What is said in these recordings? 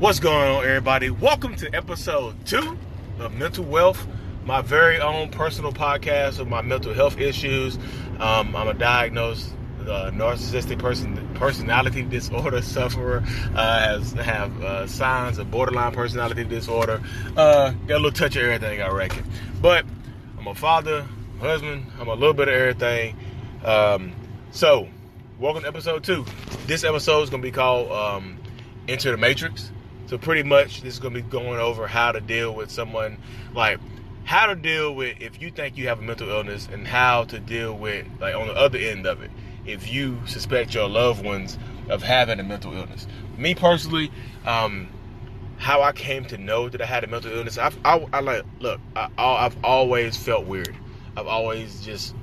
What's going on, everybody? Welcome to episode 2 of Mental Wealth, my very own personal podcast of my mental health issues. I'm a diagnosed narcissistic personality disorder sufferer. Have signs of borderline personality disorder. Got a little touch of everything, I reckon. But I'm a father, husband. I'm a little bit of everything. So, welcome to episode 2. This episode is going to be called Enter the Matrix. So pretty much this is going to be going over how to deal with someone, like how to deal with if you think you have a mental illness, and how to deal with, like, on the other end of it, if you suspect your loved ones of having a mental illness. Me personally, how I came to know that I had a mental illness, I've always felt weird. I've always just,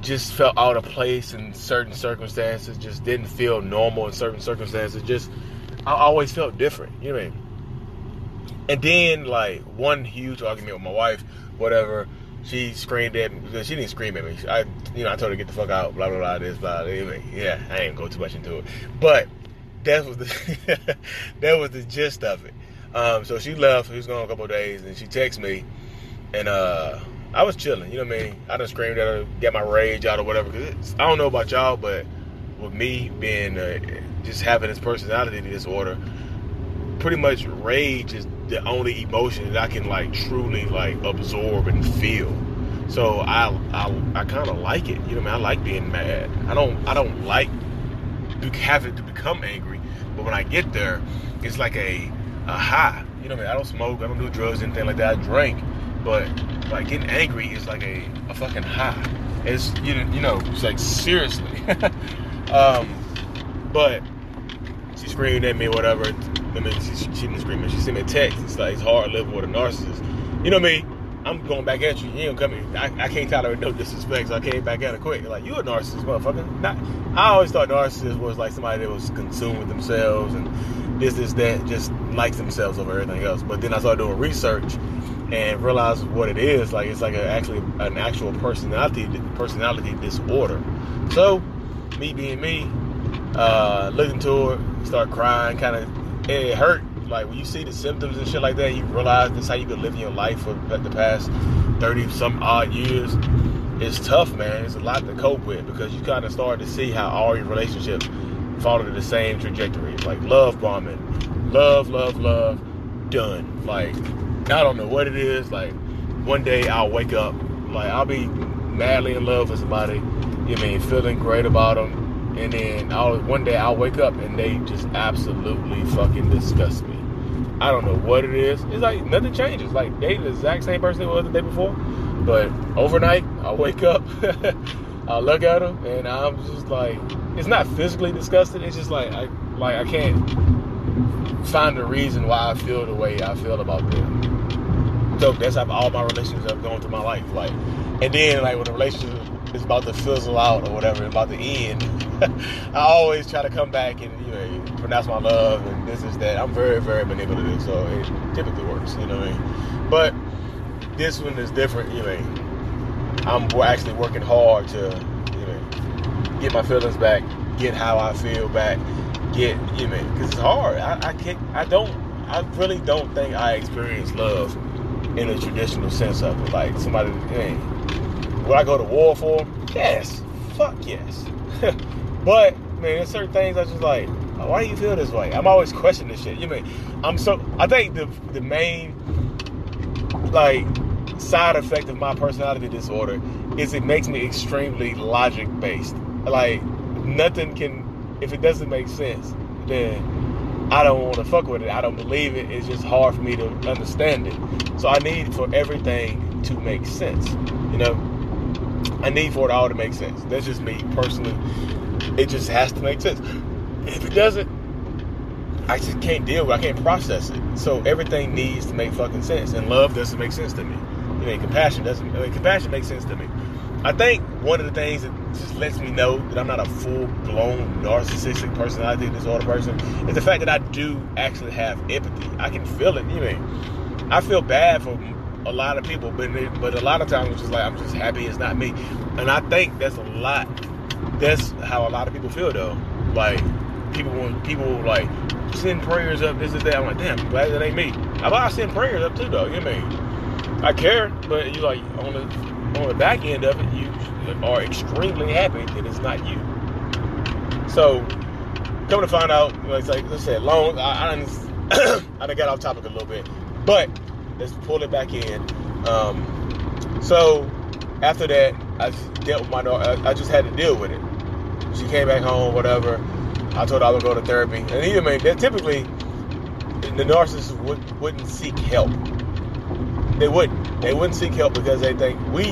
just felt out of place in certain circumstances, just didn't feel normal in certain circumstances, I always felt different, And then, one huge argument with my wife, whatever, she screamed at me. She didn't scream at me. I told her, get the fuck out, blah, blah, blah, this, blah, yeah, I ain't go too much into it. But that was the gist of it. So she left. She was gone a couple of days, and she texted me, and, I was chilling, I done screamed at her, got my rage out or whatever. Cause I don't know about y'all, but with me being, just having this personality disorder, pretty much rage is the only emotion that I can truly absorb and feel. So I kind of like it, I like being mad. I don't like having to become angry, but when I get there, it's like a high. I don't smoke, I don't do drugs, anything like that. I drink. But getting angry is like a fucking high. It's it's like, seriously. But she screamed at me, whatever. She didn't scream at me. She sent me a text. It's like, it's hard living with a narcissist. I'm going back at you. You ain't coming. I can't tolerate no disrespect, so I came back at her quick. You a narcissist, motherfucker. I always thought narcissists was like somebody that was consumed with themselves and this, that, just likes themselves over everything else. But then I started doing research and realize what it is. It's like an actual personality disorder. So, me being me, looking to her, start crying, it hurt. When you see the symptoms and shit like that, you realize this is how you've been living your life for the past 30-some-odd years. It's tough, man. It's a lot to cope with, because you kind of start to see how all your relationships follow the same trajectory. It's like love bombing. Love, done. I don't know what it is. One day I'll wake up, I'll be madly in love with somebody, feeling great about them, and then one day I'll wake up and they just absolutely fucking disgust me. I don't know what it is. It's like nothing changes. They the exact same person they were the day before, but overnight I wake up, I look at them, and I'm just it's not physically disgusting. It's just I can't find the reason why I feel the way I feel about them. So that's how all my relationships have gone through my life. And then when the relationship is about to fizzle out or whatever, about to end, I always try to come back and pronounce my love and this is that. I'm very, very manipulative, so it typically works. But this one is different. I'm actually working hard to get my feelings back, get how I feel back. Because it's hard. I really don't think I experience love in a traditional sense of it. Somebody, would I go to war for? Yes. Fuck yes. But, there's certain things I just why do you feel this way? I'm always questioning this shit. I think the main, side effect of my personality disorder is it makes me extremely logic-based. Nothing can, if it doesn't make sense, then I don't want to fuck with it. I don't believe it. It's just hard for me to understand it. So I need for everything to make sense. I need for it all to make sense. That's just me personally. It just has to make sense. If it doesn't, I just can't deal with it. I can't process it. So everything needs to make fucking sense. And love doesn't make sense to me. I mean, compassion doesn't. I mean, compassion makes sense to me. I think one of the things that just lets me know that I'm not a full-blown narcissistic personality disorder person is the fact that I do actually have empathy. I can feel it. You mean, I feel bad for a lot of people, but a lot of times it's just like, I'm just happy it's not me. And I think that's a lot. That's how a lot of people feel, though. Like, people like send prayers up, this and that. I'm like, damn, I'm glad that ain't me. I send prayers up too, though. You know what I mean? I care, but you like on the back end of it, you are extremely happy that it's not you. So come to find out, it's like I said, long. I done got off topic a little bit, but let's pull it back in. So after that, I just dealt with my daughter. I just had to deal with it. She came back home, whatever. I told her I would go to therapy, and even typically the narcissist wouldn't seek help. They wouldn't seek help because they think we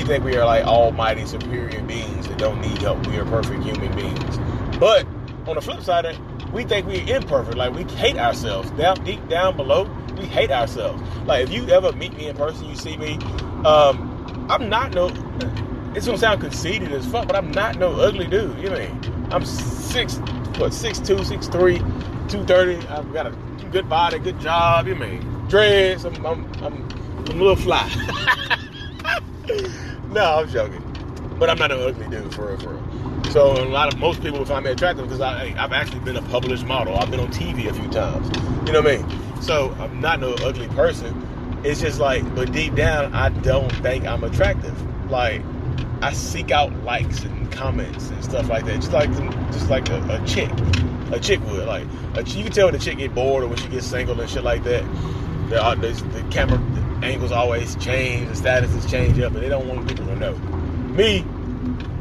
think we are like almighty superior beings that don't need help. We are perfect human beings. But on the flip side of it, we think we're imperfect. Like, we hate ourselves. Deep down below, we hate ourselves. Like, if you ever meet me in person, you see me, I'm not no, it's gonna sound conceited as fuck, but I'm not no ugly dude. You know what I mean? I'm 6'2", 6'3", 230. I've got a good body, good job. You know what I mean? Dreads, I'm a little fly. No, I'm joking. But I'm not an ugly dude, for real, for real. So most people would find me attractive because I've actually been a published model. I've been on TV a few times. You know what I mean? So I'm not no ugly person. It's just like, but deep down, I don't think I'm attractive. Like, I seek out likes and comments and stuff like that. Just like a chick. A chick would. Like, you can tell when a chick get bored or when she gets single and shit like that. The camera angles always change, the statuses change up, and they don't want people to know. Me,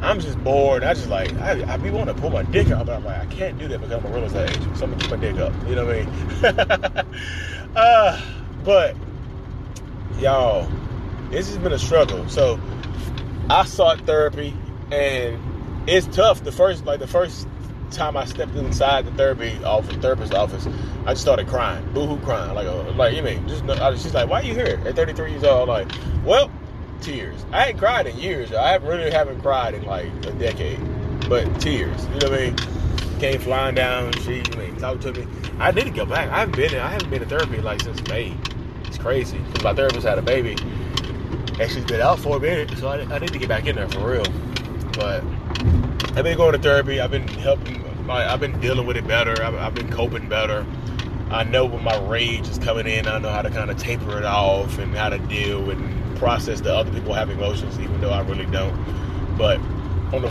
I'm just bored. I just like, I be wanting to pull my dick out, but I'm like, I can't do that because I'm a real estate agent, so I'm gonna keep my dick up. You know what I mean? But y'all, this has been a struggle. So I sought therapy, and it's tough. The first time I stepped inside the therapist's office, I just started crying, boohoo crying, like you mean, she's like, why are you here at 33 years old? Like, well, tears. I ain't cried in years. I really haven't cried in like a decade, but tears. You know what I mean? Came flying down. She talked to me. I need to go back. I haven't been to therapy like since May. It's crazy because my therapist had a baby, and she's been out for a minute, so I need to get back in there for real. But I've been going to therapy. I've been helping. I've been dealing with it better. I've been coping better. I know when my rage is coming in, I know how to kind of taper it off and how to deal and process that other people have emotions, even though I really don't. But on the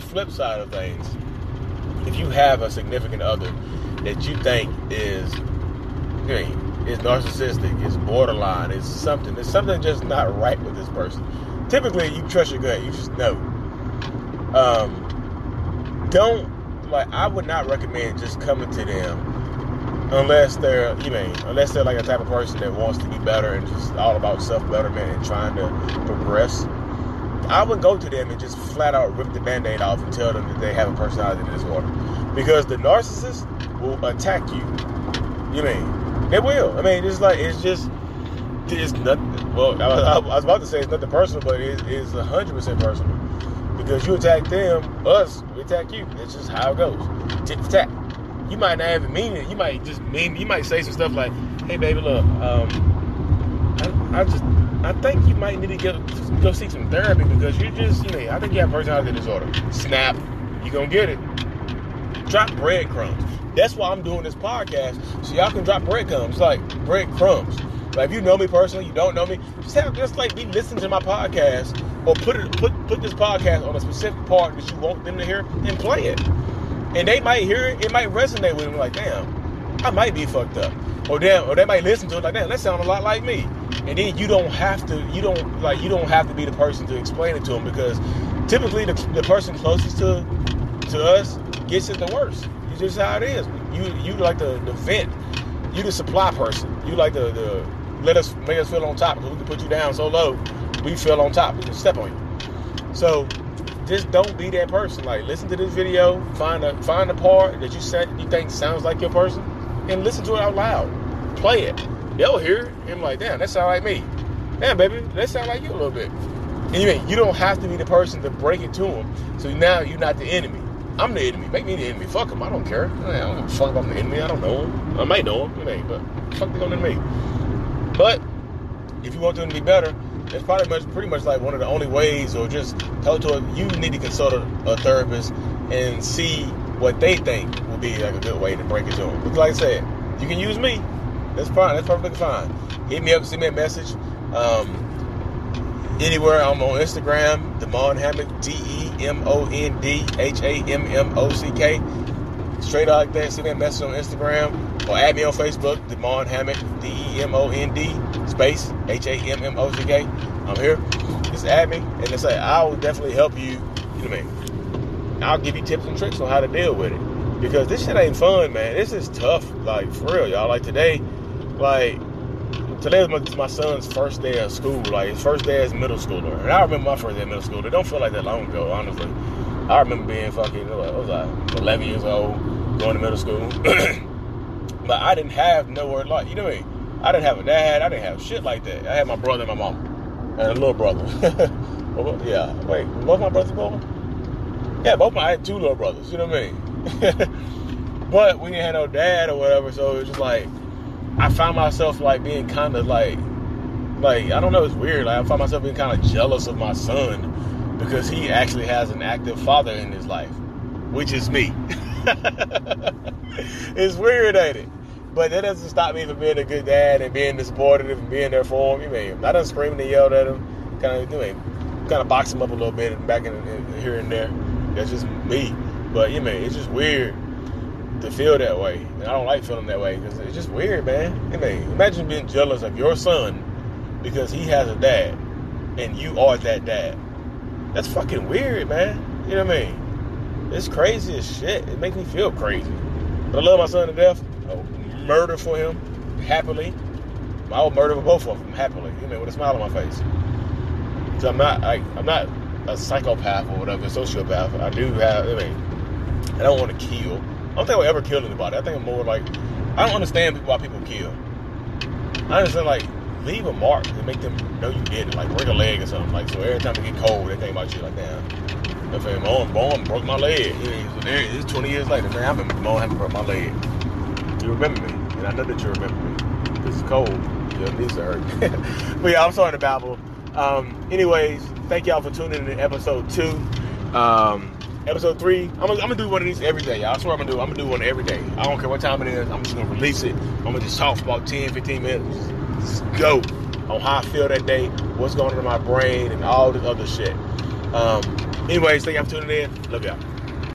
flip side of things, if you have a significant other that you think is narcissistic, is borderline, is something, there's something just not right with this person. Typically, you trust your gut. You just know. I would not recommend just coming to them unless they're like a type of person that wants to be better and just all about self-betterment and trying to progress. I would go to them and just flat out rip the band-aid off and tell them that they have a personality disorder, because the narcissist will attack you. You mean, they will. I mean, it's nothing. Well, I was about to say it's nothing personal, but it is 100% personal. Because you attack them, us, we attack you. That's just how it goes. Tit for tat. You might not even mean it. You might say some stuff like, hey, baby, look, I think you might need to go seek some therapy because I think you have personality disorder. Snap. You're going to get it. Drop breadcrumbs. That's why I'm doing this podcast, so y'all can drop breadcrumbs. Like, breadcrumbs. Like, if you know me personally, you don't know me, be listening to my podcast, or put this podcast on a specific part that you want them to hear and play it. And they might hear it, it might resonate with them, like, damn, I might be fucked up. Or damn, or they might listen to it like, damn, that sounds a lot like me. And then you don't have to be the person to explain it to them, because typically the person closest to us gets it the worst. It's just how it is. You like the vent. You the supply person. You like the make us feel on top, because we can put you down so low, we feel on top. We can step on you. So just don't be that person. Like, listen to this video, find a part that you think sounds like your person, and listen to it out loud. Play it. They'll hear it. And I'm like, damn, that sound like me. Damn, baby, that sound like you a little bit. And you don't have to be the person to break it to them. So now you're not the enemy. I'm the enemy. Make me the enemy. Fuck him. I don't care. I don't give a fuck if I'm the enemy. I don't know him. I might know him. It ain't, but fuck they gonna do to me. But if you want them to be better, it's probably pretty much like one of the only ways, or just you need to consult a therapist and see what they think will be like a good way to break it to them. Because like I said, you can use me. That's fine. That's perfectly fine. Hit me up. Send me a message. Anywhere. I'm on Instagram. Demond Hammock. DemondHammock. Straight out like that. Send me a message on Instagram. Or add me on Facebook. Demond Hammock. DemondHammock. I'm here. Just add me. And let's say, I will definitely help you. You know what I mean? I'll give you tips and tricks on how to deal with it. Because this shit ain't fun, man. This is tough. Like, for real, y'all. Today was my son's first day of school. Like, his first day as a middle schooler. And I remember my first day of middle school. It don't feel like that long ago, honestly. I remember being I was like 11 years old, going to middle school. But I didn't have nowhere like, you know what I mean? I didn't have a dad. I didn't have shit like that. I had my brother and my mom. And a little brother. Yeah. Wait, both my brothers born? Yeah, I had two little brothers. You know what I mean? But we didn't have no dad or whatever, so it was just like I found myself like being kind of like I don't know, it's weird. Like I found myself being kind of jealous of my son because he actually has an active father in his life, which is me. It's weird, ain't it? But that doesn't stop me from being a good dad and being supportive and being there for him. I done screamed and yelled at him, kind of boxed him up a little bit and back in here and there. That's just me. But, it's just weird to feel that way. And I don't like feeling that way because it's just weird, man. Imagine being jealous of your son because he has a dad and you are that dad. That's fucking weird, man. You know what I mean? It's crazy as shit. It makes me feel crazy. But I love my son to death. I'll murder for him happily. I will murder for both of them happily, with a smile on my face. So I'm not a psychopath or whatever, a sociopath. I do have, I don't want to kill. I don't think I'll ever kill anybody. I think I'm more like, I don't understand why people kill. I understand, leave a mark and make them know you did it. Like, break a leg or something. Like, so every time it gets cold, they think about you. Like, damn, if I'm born, broke my leg. So there it is, 20 years later. Man, I remember Demond Hammock broke my leg. You remember me. And I know that you remember me. Because it's cold. Your knees are hurt. But yeah, I'm starting to babble. Anyways, thank y'all for tuning in to episode 2. Episode 3, I'm gonna do one of these every day, y'all. I swear I'm gonna do one every day. I don't care what time it is. I'm just gonna release it. I'm gonna just talk for about 10-15 minutes. Just go on how I feel that day, what's going on in my brain, and all this other shit. Anyways, thank y'all for tuning in. Love y'all.